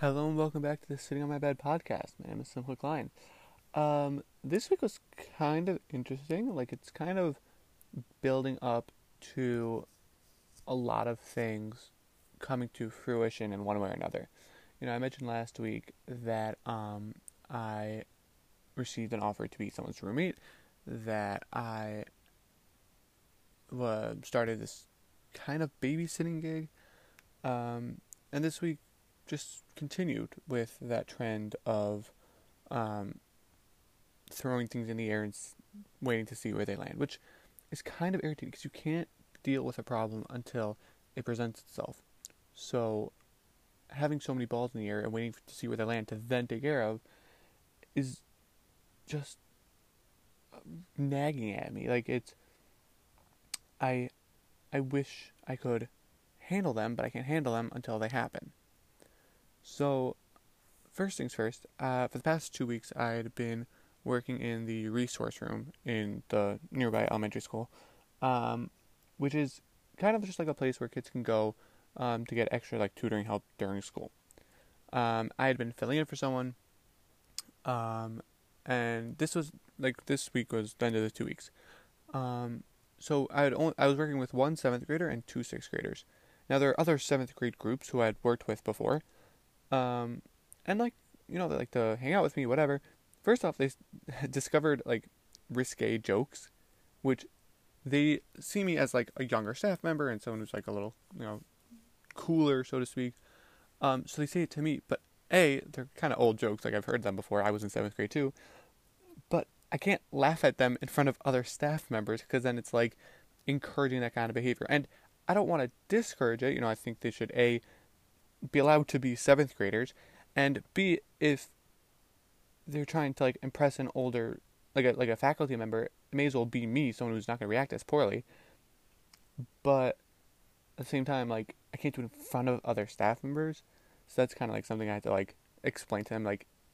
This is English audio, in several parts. Hello and welcome back to the Sitting on My Bed podcast. My name is Simcha Klein. This week was kind of interesting. It's kind of building up to a lot of things coming to fruition in one way or another. I mentioned last week that I received an offer to be someone's roommate, that I started this kind of babysitting gig, and this week just continued with that trend of throwing things in the air and waiting to see where they land, which is kind of irritating because you can't deal with a problem until it presents itself. So having so many balls in the air and waiting to see where they land to then take care of is just nagging at me. I wish I could handle them, but I can't handle them until they happen. So, first things first, for the past 2 weeks, I had been working in the resource room in the nearby elementary school, which is kind of just like a place where kids can go to get extra tutoring help during school. I had been filling in for someone, and this was this week was the end of the 2 weeks. So I was working with one 7th grader and two 6th graders. Now there are other 7th grade groups who I had worked with before. And they like to hang out with me, whatever. First off, they discovered risque jokes, which they see me as a younger staff member and someone who's a little, cooler, so to speak. So they say it to me, but they're kind of old jokes. I've heard them before. I was in 7th grade too, but I can't laugh at them in front of other staff members because then it's encouraging that kind of behavior. And I don't want to discourage it. I think they should be allowed to be 7th graders, and B, if they're trying to impress an older a faculty member, it may as well be me, someone who's not going to react as poorly. But at the same time, I can't do it in front of other staff members, so that's kind of something I had to explain to them.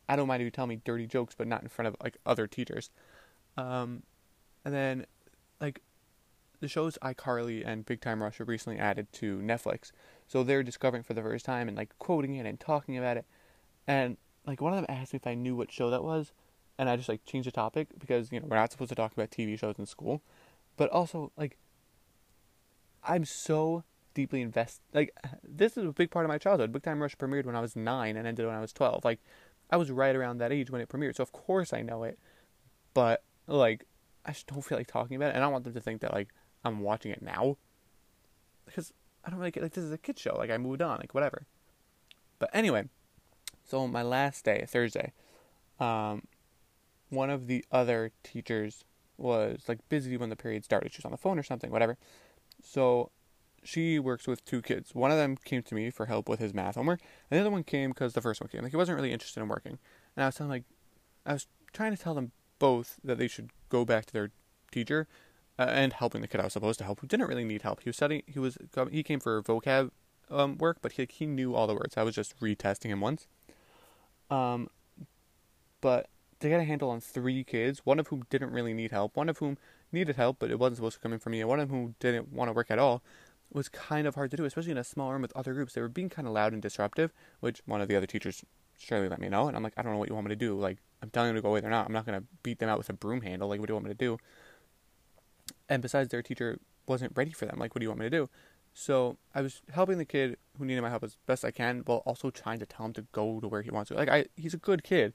I don't mind if you tell me dirty jokes, but not in front of other teachers. And then the shows iCarly and Big Time Rush were recently added to Netflix. So they're discovering for the first time and quoting it and talking about it. And one of them asked me if I knew what show that was. And I just changed the topic because, we're not supposed to talk about TV shows in school. But also I'm so deeply invested. This is a big part of my childhood. Big Time Rush premiered when I was 9 and ended when I was 12. I was right around that age when it premiered. So of course I know it. But I just don't feel like talking about it. And I want them to think that I'm watching it now, because I don't really get, this is a kid's show, I moved on, whatever. But anyway, so my last day, Thursday, one of the other teachers was, busy when the period started. She was on the phone or something, whatever. So she works with two kids. One of them came to me for help with his math homework, and the other one came because the first one came. He wasn't really interested in working. And I was telling, I was trying to tell them both that they should go back to their teacher, and helping the kid I was supposed to help, who didn't really need help. He came for vocab work, but he knew all the words. I was just retesting him once. But they got a handle on three kids, one of whom didn't really need help, one of whom needed help, but it wasn't supposed to come in from me, and one of whom didn't want to work at all. It was kind of hard to do, especially in a small room with other groups. They were being kind of loud and disruptive, which one of the other teachers surely let me know, and I'm I don't know what you want me to do. I'm telling them to go away, they're not. I'm not going to beat them out with a broom handle. What do you want me to do? And besides, their teacher wasn't ready for them. What do you want me to do? So I was helping the kid who needed my help as best I can, while also trying to tell him to go to where he wants to. He's a good kid,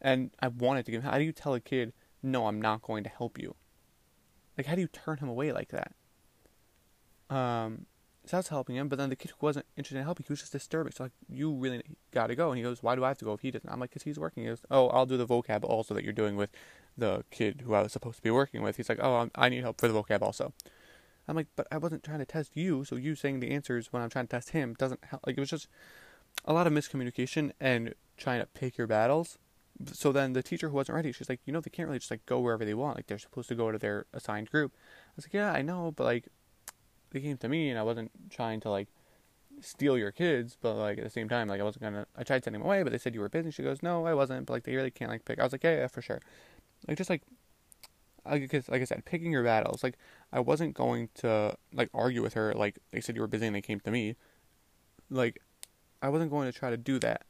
and I wanted to give him. How do you tell a kid, no, I'm not going to help you? How do you turn him away like that? So I was helping him, but then the kid who wasn't interested in helping, he was just disturbing. So you really got to go. And he goes, why do I have to go if he doesn't? I'm because he's working. He goes, oh, I'll do the vocab also that you're doing with the kid who I was supposed to be working with. He's oh, I need help for the vocab also. I'm but I wasn't trying to test you. So you saying the answers when I'm trying to test him doesn't help. It was just a lot of miscommunication and trying to pick your battles. So then the teacher who wasn't ready, she's they can't really just go wherever they want. They're supposed to go to their assigned group. I was yeah, I know, but they came to me, and I wasn't trying to steal your kids, but at the same time, I wasn't gonna. I tried sending them away, but they said you were busy. She goes, no, I wasn't, but they really can't pick. I was yeah, for sure. Because I said, picking your battles. I wasn't going to argue with her. They said you were busy, and they came to me. I wasn't going to try to do that.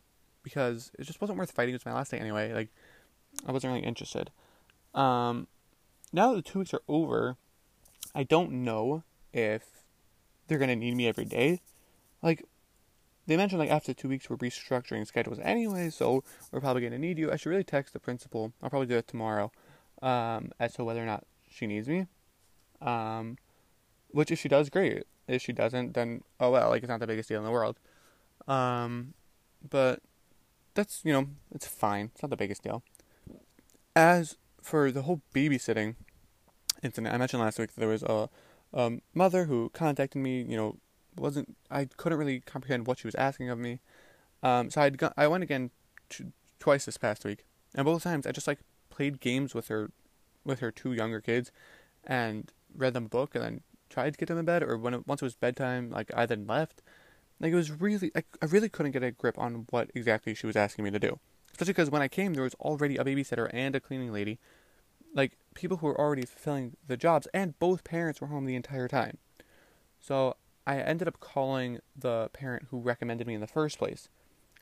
because it just wasn't worth fighting. It was my last day anyway. Like, I wasn't really interested. Now that the 2 weeks are over, I don't know if they're going to need me every day. Like, they mentioned, like, after 2 weeks, we're restructuring schedules anyway, so we're probably going to need you. I should really text the principal. I'll probably do it tomorrow, as to whether or not she needs me. Which, if she does, great. If she doesn't, then, oh, well, like, it's not the biggest deal in the world. But that's, you know, it's fine. It's not the biggest deal. As for the whole babysitting incident, I mentioned last week that there was a mother who contacted me, you know, I couldn't really comprehend what she was asking of me. So I went again twice this past week, and both times I just, like, played games with her two younger kids, and read them a book, and then tried to get them in bed, or once it was bedtime, like, I then left. Like, it was really, I really couldn't get a grip on what exactly she was asking me to do. Especially because when I came, there was already a babysitter and a cleaning lady. Like, people who were already fulfilling the jobs, and both parents were home the entire time. So, I ended up calling the parent who recommended me in the first place.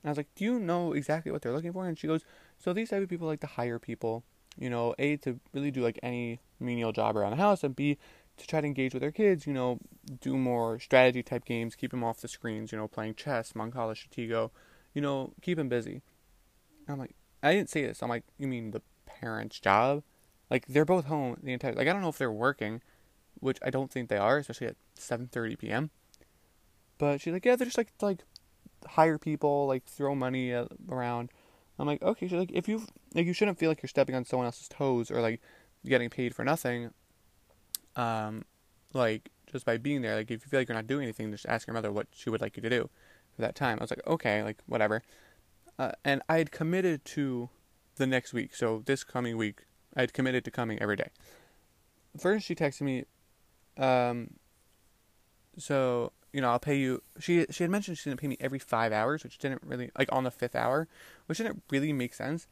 And I was like, do you know exactly what they're looking for? And she goes, so these type of people like to hire people, you know, A, to really do, like, any menial job around the house, and B, to try to engage with their kids, you know, do more strategy-type games, keep them off the screens, you know, playing chess, Mancala, Stratego, you know, keep them busy. And I'm like, I didn't say this. I'm like, you mean the parent's job? Like, they're both home the entire... Like, I don't know if they're working, which I don't think they are, especially at 7:30 p.m. But she's like, yeah, they're just, like hire people, like, throw money around. I'm like, okay. She's like, if you... Like, you shouldn't feel like you're stepping on someone else's toes or, like, getting paid for nothing... like, just by being there, like, if you feel like you're not doing anything, just ask your mother what she would like you to do for that time. I was like, okay, like, whatever. And I had committed to the next week. So this coming week, I had committed to coming every day. First, she texted me, so, you know, I'll pay you. She had mentioned she didn't pay me every 5 hours, which didn't really, like, on the fifth hour, which didn't really make sense.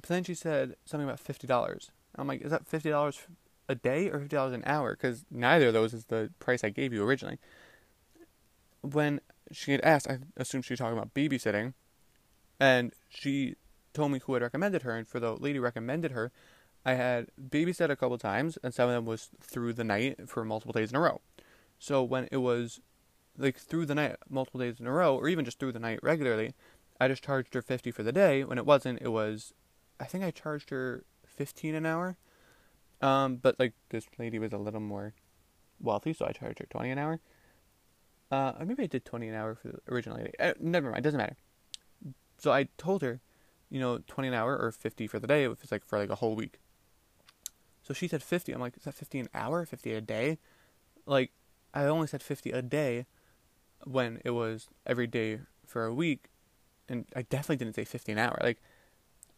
But then she said something about $50. I'm like, is that $50 a day or $50 an hour? Because neither of those is the price I gave you originally. When she had asked, I assumed she was talking about babysitting, and she told me who had recommended her, and for the lady recommended her, I had babysat a couple times, and some of them was through the night for multiple days in a row. So when it was, like, through the night multiple days in a row, or even just through the night regularly, I just charged her $50 for the day. When it wasn't, it was, I think I charged her $15 an hour. But, like, this lady was a little more wealthy, so I charged her $20 an hour. Or maybe I did $20 an hour for the original lady. Never mind, it doesn't matter. So I told her, you know, $20 an hour or $50 for the day, if it's, like, for, like, a whole week. So she said $50. I'm like, is that $50 an hour? $50 a day? Like, I only said $50 a day when it was every day for a week, and I definitely didn't say $50 an hour. Like,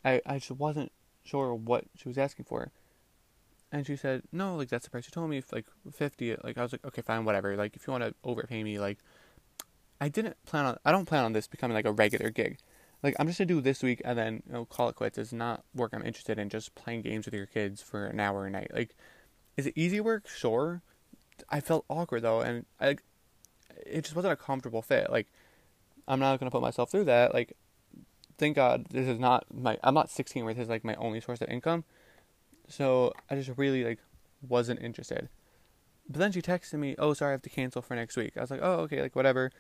I just wasn't sure what she was asking for. And she said, no, like, that's the price you told me, if, like, $50, like, I was like, okay, fine, whatever, like, if you want to overpay me, like, I don't plan on this becoming, like, a regular gig. Like, I'm just going to do this week and then, you know, call it quits. It's not work I'm interested in, just playing games with your kids for an hour a night. Like, is it easy work? Sure. I felt awkward, though, and it just wasn't a comfortable fit. Like, I'm not going to put myself through that. Like, thank God this is not I'm not 16 where this is, like, my only source of income. So I just really, like, wasn't interested. But then she texted me, oh, sorry, I have to cancel for next week. I was like, oh, okay, like, whatever.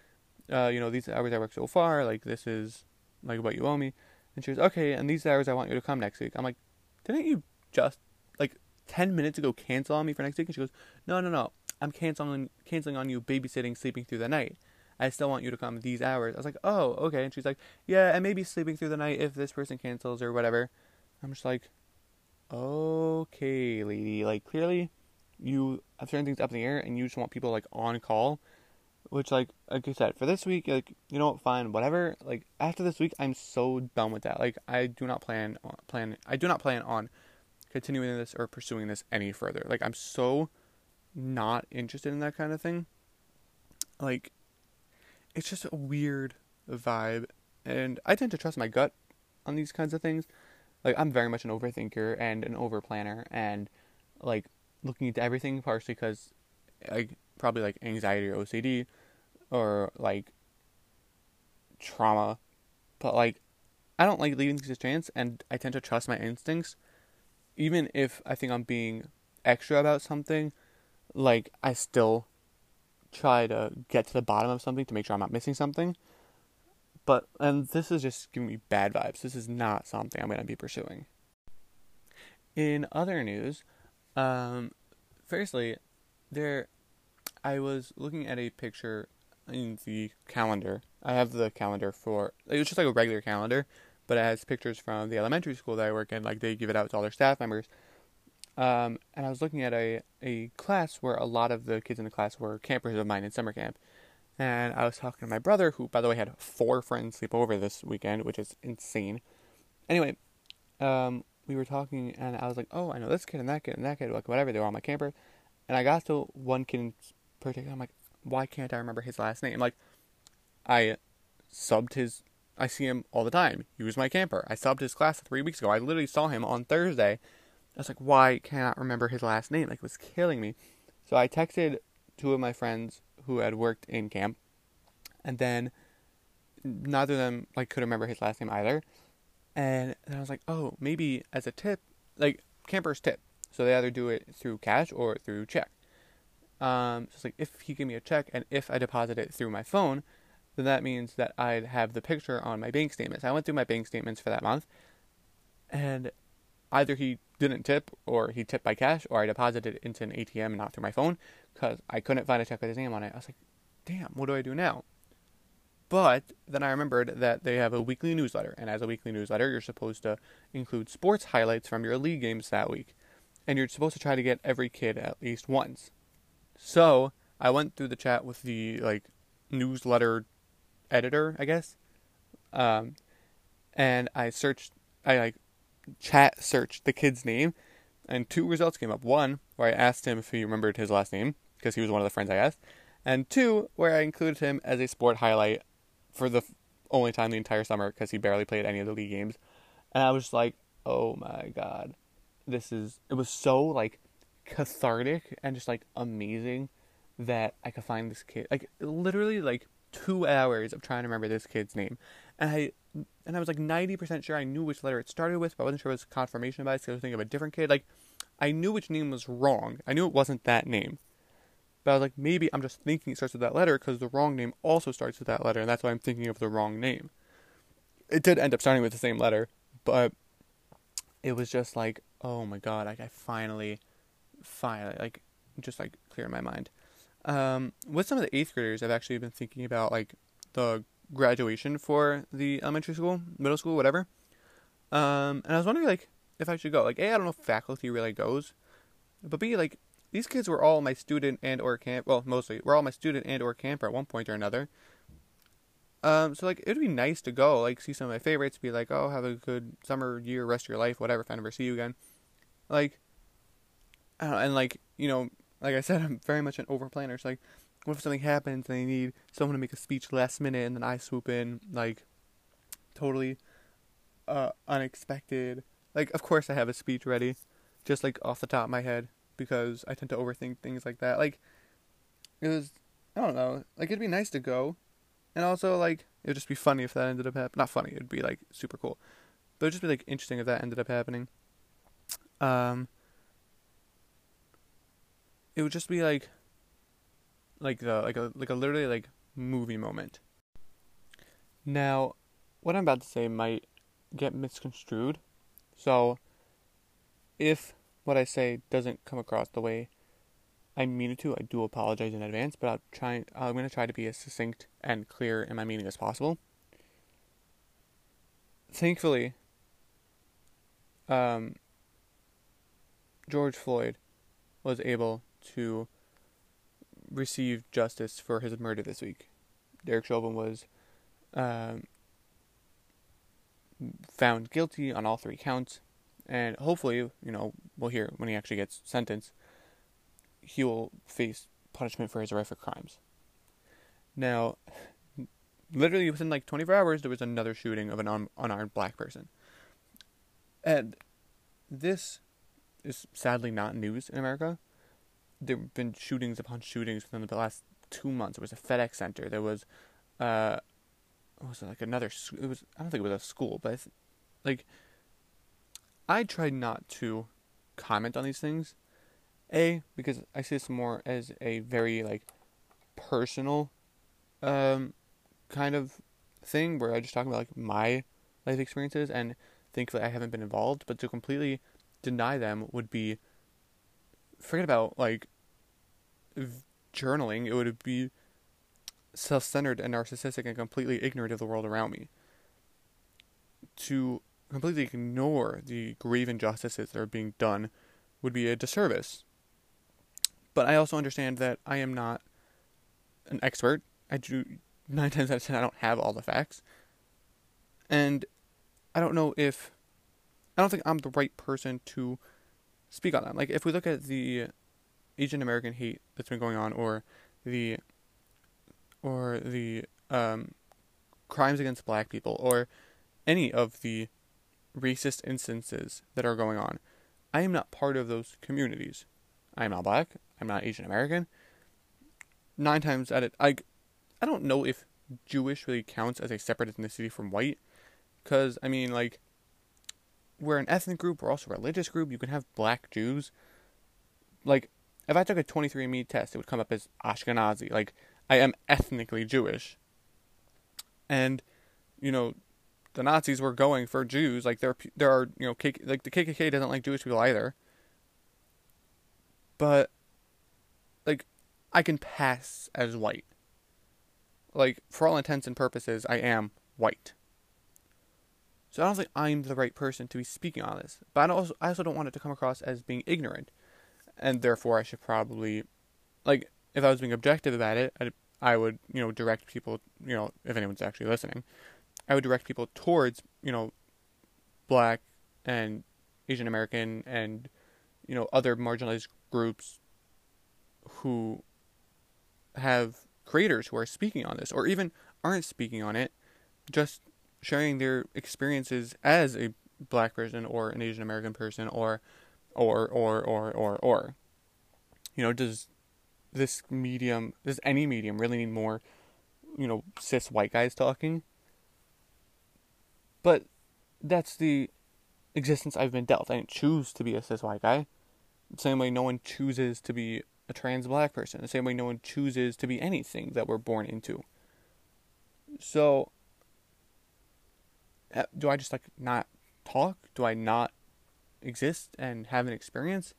You know, these hours I work so far, like, this is, like, what you owe me. And she was, okay, and these hours I want you to come next week. I'm like, didn't you just, like, 10 minutes ago cancel on me for next week? And she goes, no, I'm canceling on you babysitting, sleeping through the night. I still want you to come these hours. I was like, oh, okay. And she's like, yeah, and maybe sleeping through the night if this person cancels or whatever. I'm just like... okay, lady, like, clearly you have certain things up in the air and you just want people, like, on call, which, like I said, for this week, like, you know what, fine, whatever. Like, after this week, I'm so done with that. Like, I do not plan on continuing this or pursuing this any further. Like, I'm so not interested in that kind of thing. Like, it's just a weird vibe, and I tend to trust my gut on these kinds of things. Like, I'm very much an overthinker and an overplanner, and, like, looking into everything, partially because, like, probably, like, anxiety or OCD or, like, trauma. But, like, I don't like leaving things to chance, and I tend to trust my instincts, even if I think I'm being extra about something. Like, I still try to get to the bottom of something to make sure I'm not missing something. But, and this is just giving me bad vibes. This is not something I'm going to be pursuing. In other news, firstly, I was looking at a picture in the calendar. I have the calendar for, it was just like a regular calendar, but it has pictures from the elementary school that I work in. Like, they give it out to all their staff members. And I was looking at a class where a lot of the kids in the class were campers of mine in summer camp. And I was talking to my brother, who, by the way, had 4 friends sleep over this weekend, which is insane. Anyway, we were talking, and I was like, oh, I know this kid and that kid and that kid, like, whatever, they were all my camper. And I got to one kid in particular, I'm like, why can't I remember his last name? Like, I see him all the time. He was my camper. I subbed his class 3 weeks ago. I literally saw him on Thursday. I was like, why can't I remember his last name? Like, it was killing me. So I texted 2 of my friends who had worked in camp, and then neither of them, like, could remember his last name either. And then I was like, oh, maybe as a tip, like, campers tip. So they either do it through cash or through check. So it's like, if he gave me a check and if I deposit it through my phone, then that means that I'd have the picture on my bank statements. I went through my bank statements for that month, and either he didn't tip, or he tipped by cash, or I deposited it into an ATM and not through my phone, because I couldn't find a check with his name on it. I was like, damn, what do I do now? But then I remembered that they have a weekly newsletter, and as a weekly newsletter, you're supposed to include sports highlights from your league games that week, and you're supposed to try to get every kid at least once. So I went through the chat with the, like, newsletter editor, I guess, and I searched the kid's name, and 2 results came up. 1, where I asked him if he remembered his last name, because he was one of the friends I asked, and 2, where I included him as a sport highlight for the only time the entire summer, because he barely played any of the league games. And I was just like, oh my god, it was so, like, cathartic and just, like, amazing that I could find this kid, like, literally, like, 2 hours of trying to remember this kid's name. And I was like 90% sure I knew which letter it started with, but I wasn't sure it was confirmation bias, because I was thinking of a different kid. Like, I knew which name was wrong. I knew it wasn't that name. But I was like, maybe I'm just thinking it starts with that letter, because the wrong name also starts with that letter, and that's why I'm thinking of the wrong name. It did end up starting with the same letter, but it was just like, oh my god, like, I finally, like, just, like, cleared my mind. With some of the 8th graders, I've actually been thinking about, like, the graduation for the elementary school, middle school, whatever. And I was wondering, like, if I should go. Like, A, I don't know if faculty really goes, but B, like, these kids were all my student and or camp, well, mostly, were all my student and or camper at one point or another. So, like, it'd be nice to go, like, see some of my favorites, be like, oh, have a good summer, year, rest of your life, whatever, if I never see you again. Like, I don't know, and, like, you know, like I said, I'm very much an over-planner, so, like, what if something happens and they need someone to make a speech last minute and then I swoop in, like, totally unexpected. Like, of course I have a speech ready, just, like, off the top of my head, because I tend to overthink things like that. Like, it was, I don't know, like, it'd be nice to go, and also, like, it would just be funny if that ended up happening. Not funny, it'd be, like, super cool, but it'd just be, like, interesting if that ended up happening. It would just be, like a literally, like, movie moment. Now, what I'm about to say might get misconstrued, so if what I say doesn't come across the way I mean it to, I do apologize in advance, but I'm going to try to be as succinct and clear in my meaning as possible. Thankfully, George Floyd was able to receive justice for his murder this week. Derek Chauvin was found guilty on all 3 counts, and hopefully, you know, we'll hear when he actually gets sentenced, he will face punishment for his horrific crimes. Now, literally within, like, 24 hours, there was another shooting of an unarmed black person. And this is sadly not news in America. There have been shootings upon shootings within the last 2 months. There was a FedEx center. There was was it, like another school? It was, I don't think it was a school, but like, I try not to comment on these things. A, because I see this more as a very, like, personal kind of thing where I just talk about, like, my life experiences and think that I haven't been involved, but to completely deny them would be, forget about, like, journaling. It would be self-centered and narcissistic and completely ignorant of the world around me. To completely ignore the grave injustices that are being done would be a disservice. But I also understand that I am not an expert. I do 9 times out of 10, I don't have all the facts. And I don't think I'm the right person to speak on that. Like, if we look at the Asian American hate that's been going on, or the crimes against black people, or any of the racist instances that are going on, I am not part of those communities. I am not black. I'm not Asian American. 9 times out of... I don't know if Jewish really counts as a separate ethnicity from white. Because, I mean, like, we're an ethnic group. We're also a religious group. You can have black Jews. Like, if I took a 23andMe test, it would come up as Ashkenazi. Like, I am ethnically Jewish. And, you know, the Nazis were going for Jews. Like, there are, you know, the KKK doesn't like Jewish people either. But, like, I can pass as white. Like, for all intents and purposes, I am white. So I don't think I'm the right person to be speaking on this. But I also don't want it to come across as being ignorant. And therefore, I should probably, like, if I was being objective about it, I would, you know, direct people, you know, if anyone's actually listening, I would direct people towards, you know, black and Asian American and, you know, other marginalized groups who have creators who are speaking on this, or even aren't speaking on it, just sharing their experiences as a black person or an Asian American person or. You know, does this medium, does any medium really need more, you know, cis white guys talking? But that's the existence I've been dealt. I didn't choose to be a cis white guy. The same way no one chooses to be a trans black person. The same way no one chooses to be anything that we're born into. So, do I just, like, not talk? Do I not exist and have an experience?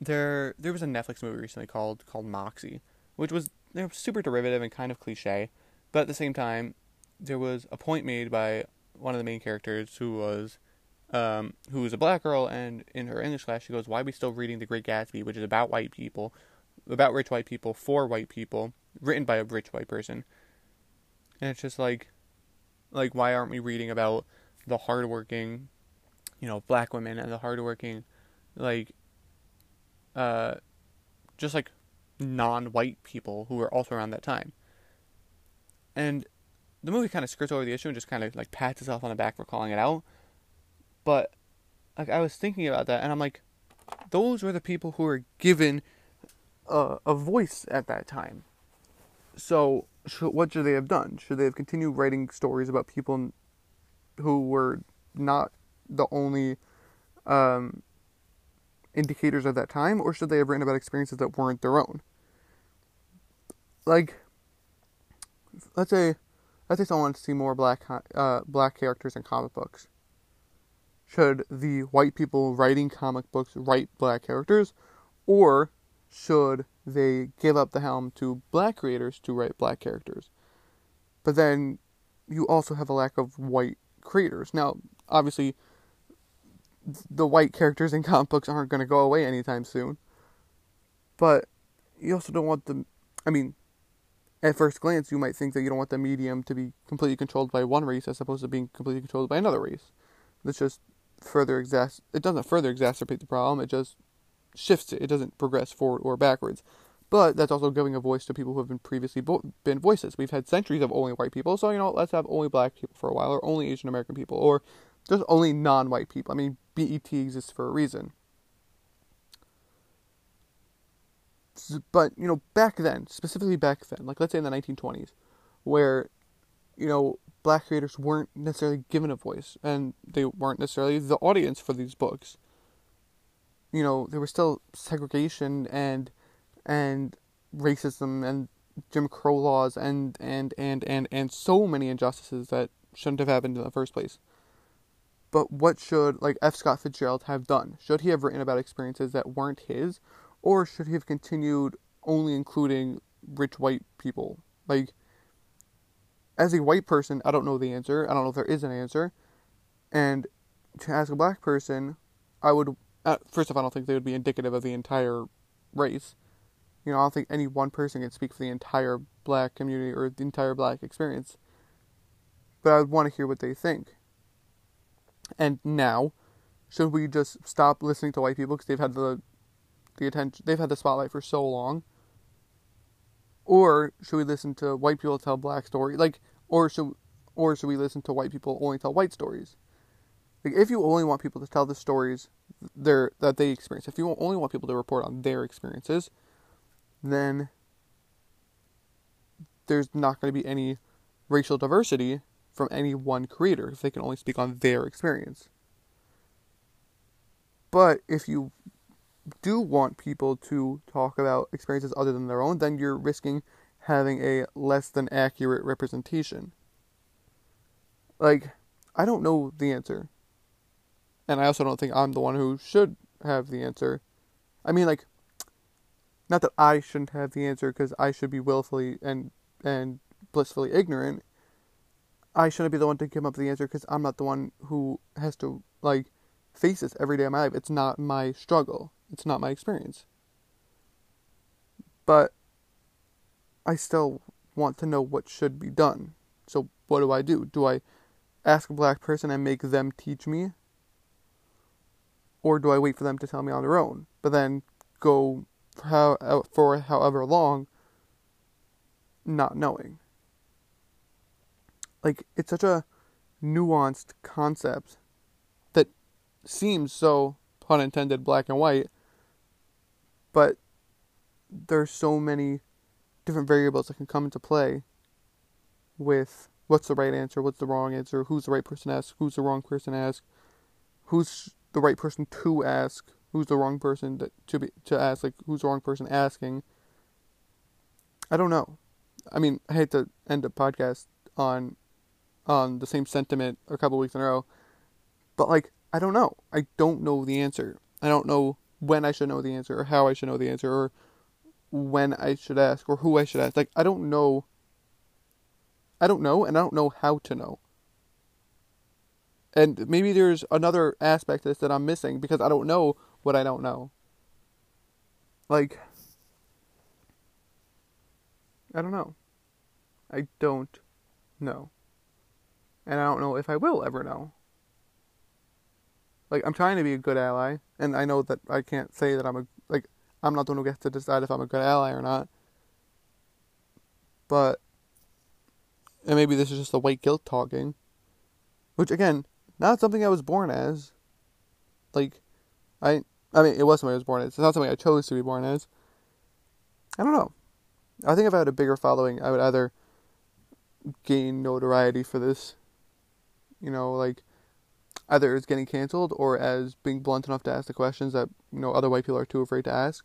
There was a Netflix movie recently called Moxie, which was, you know, super derivative and kind of cliche. But at the same time, there was a point made by one of the main characters who was a black girl, and in her English class she goes, "Why are we still reading The Great Gatsby, which is about white people, about rich white people, for white people, written by a rich white person?" And it's just like why aren't we reading about the hardworking, you know, black women and the hardworking, like, just like non-white people who were also around that time? And the movie kind of skirts over the issue and just kind of, like, pats itself on the back for calling it out. But, like, I was thinking about that, and I'm like, those were the people who were given a voice at that time. So, what should they have done? Should they have continued writing stories about people who were not the only indicators of that time? Or should they have written about experiences that weren't their own? Like, let's say someone wants to see more black characters in comic books. Should the white people writing comic books write black characters? Or should they give up the helm to black creators to write black characters? But then you also have a lack of white creators. Now, obviously, the white characters in comic books aren't going to go away anytime soon. But you also don't want them... I mean, at first glance, you might think that you don't want the medium to be completely controlled by one race as opposed to being completely controlled by another race. That's just it doesn't further exacerbate the problem, it just shifts it. It doesn't progress forward or backwards. But that's also giving a voice to people who have been previously been voiceless. We've had centuries of only white people, so, you know, let's have only black people for a while, or only Asian American people, or just only non-white people. I mean, BET exists for a reason. But, you know, back then, like, let's say in the 1920s, where you know, black creators weren't necessarily given a voice, and they weren't necessarily the audience for these books. You know, there was still segregation and racism and Jim Crow laws and so many injustices that shouldn't have happened in the first place. But what should, like, F. Scott Fitzgerald have done? Should he have written about experiences that weren't his? Or should he have continued only including rich white people? Like, as a white person, I don't know the answer. I don't know if there is an answer. And to ask a black person, I would... first off, I don't think they would be indicative of the entire race. You know, I don't think any one person can speak for the entire black community or the entire black experience. But I would want to hear what they think. And now, should we just stop listening to white people because they've had the attention, they've had the spotlight for so long? Or should we listen to white people tell black stories? Like, or should we listen to white people only tell white stories? Like, if you only want people to tell the stories that they experience, if you only want people to report on their experiences, then there's not going to be any racial diversity from any one creator if they can only speak on their experience. But if you do want people to talk about experiences other than their own, then you're risking having a less than accurate representation. Like, I don't know the answer. And I also don't think I'm the one who should have the answer. I mean, like, not that I shouldn't have the answer because I should be willfully and blissfully ignorant. I shouldn't be the one to give up the answer because I'm not the one who has to, like, face this every day of my life. It's not my struggle. It's not my experience. But I still want to know what should be done. So what do I do? Do I ask a black person and make them teach me? Or do I wait for them to tell me on their own? But then go for however long not knowing. Like, it's such a nuanced concept that seems so, pun intended, black and white, but there's so many different variables that can come into play with what's the right answer, what's the wrong answer, who's the right person to ask, who's the wrong person to ask, who's the right person to ask, who's the wrong person to ask, like, who's the wrong person asking. I don't know. I mean, I hate to end a podcast on the same sentiment a couple weeks in a row. But, like, I don't know. I don't know the answer. I don't know when I should know the answer, or how I should know the answer, or when I should ask, or who I should ask. Like, I don't know. I don't know, and I don't know how to know. And maybe there's another aspect of this that I'm missing, because I don't know what I don't know. Like, I don't know. I don't know. And I don't know if I will ever know. Like, I'm trying to be a good ally, and I know that I can't say that I'm not the one who gets to decide if I'm a good ally or not. But, and maybe this is just the white guilt talking, which, again, not something I was born as. Like, I mean, it was something I was born as. It's not something I chose to be born as. I don't know. I think if I had a bigger following, I would either gain notoriety for this, you know, like, either as getting cancelled or as being blunt enough to ask the questions that, you know, other white people are too afraid to ask.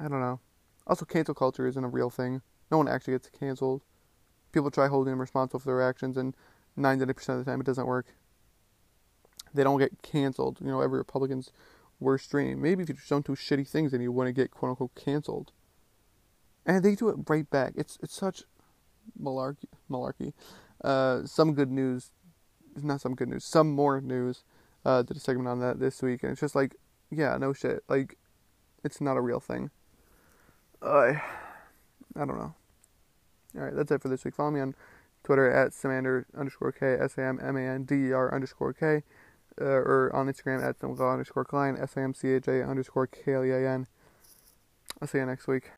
I don't know. Also, cancel culture isn't a real thing. No one actually gets cancelled. People try holding them responsible for their actions, and 90% of the time it doesn't work. They don't get cancelled. You know, every Republican's worst dream. Maybe if you just don't do shitty things, then you wouldn't get quote unquote cancelled. And they do it right back. It's such malarkey. Some more news, did a segment on that this week, and it's just like, yeah, no shit, like, it's not a real thing. I don't know. Alright, that's it for this week. Follow me on Twitter at Samander_K, SAMMANDER_K, or on Instagram at Simcha_Klein, SAMCHA_KLEIN. I'll see you next week.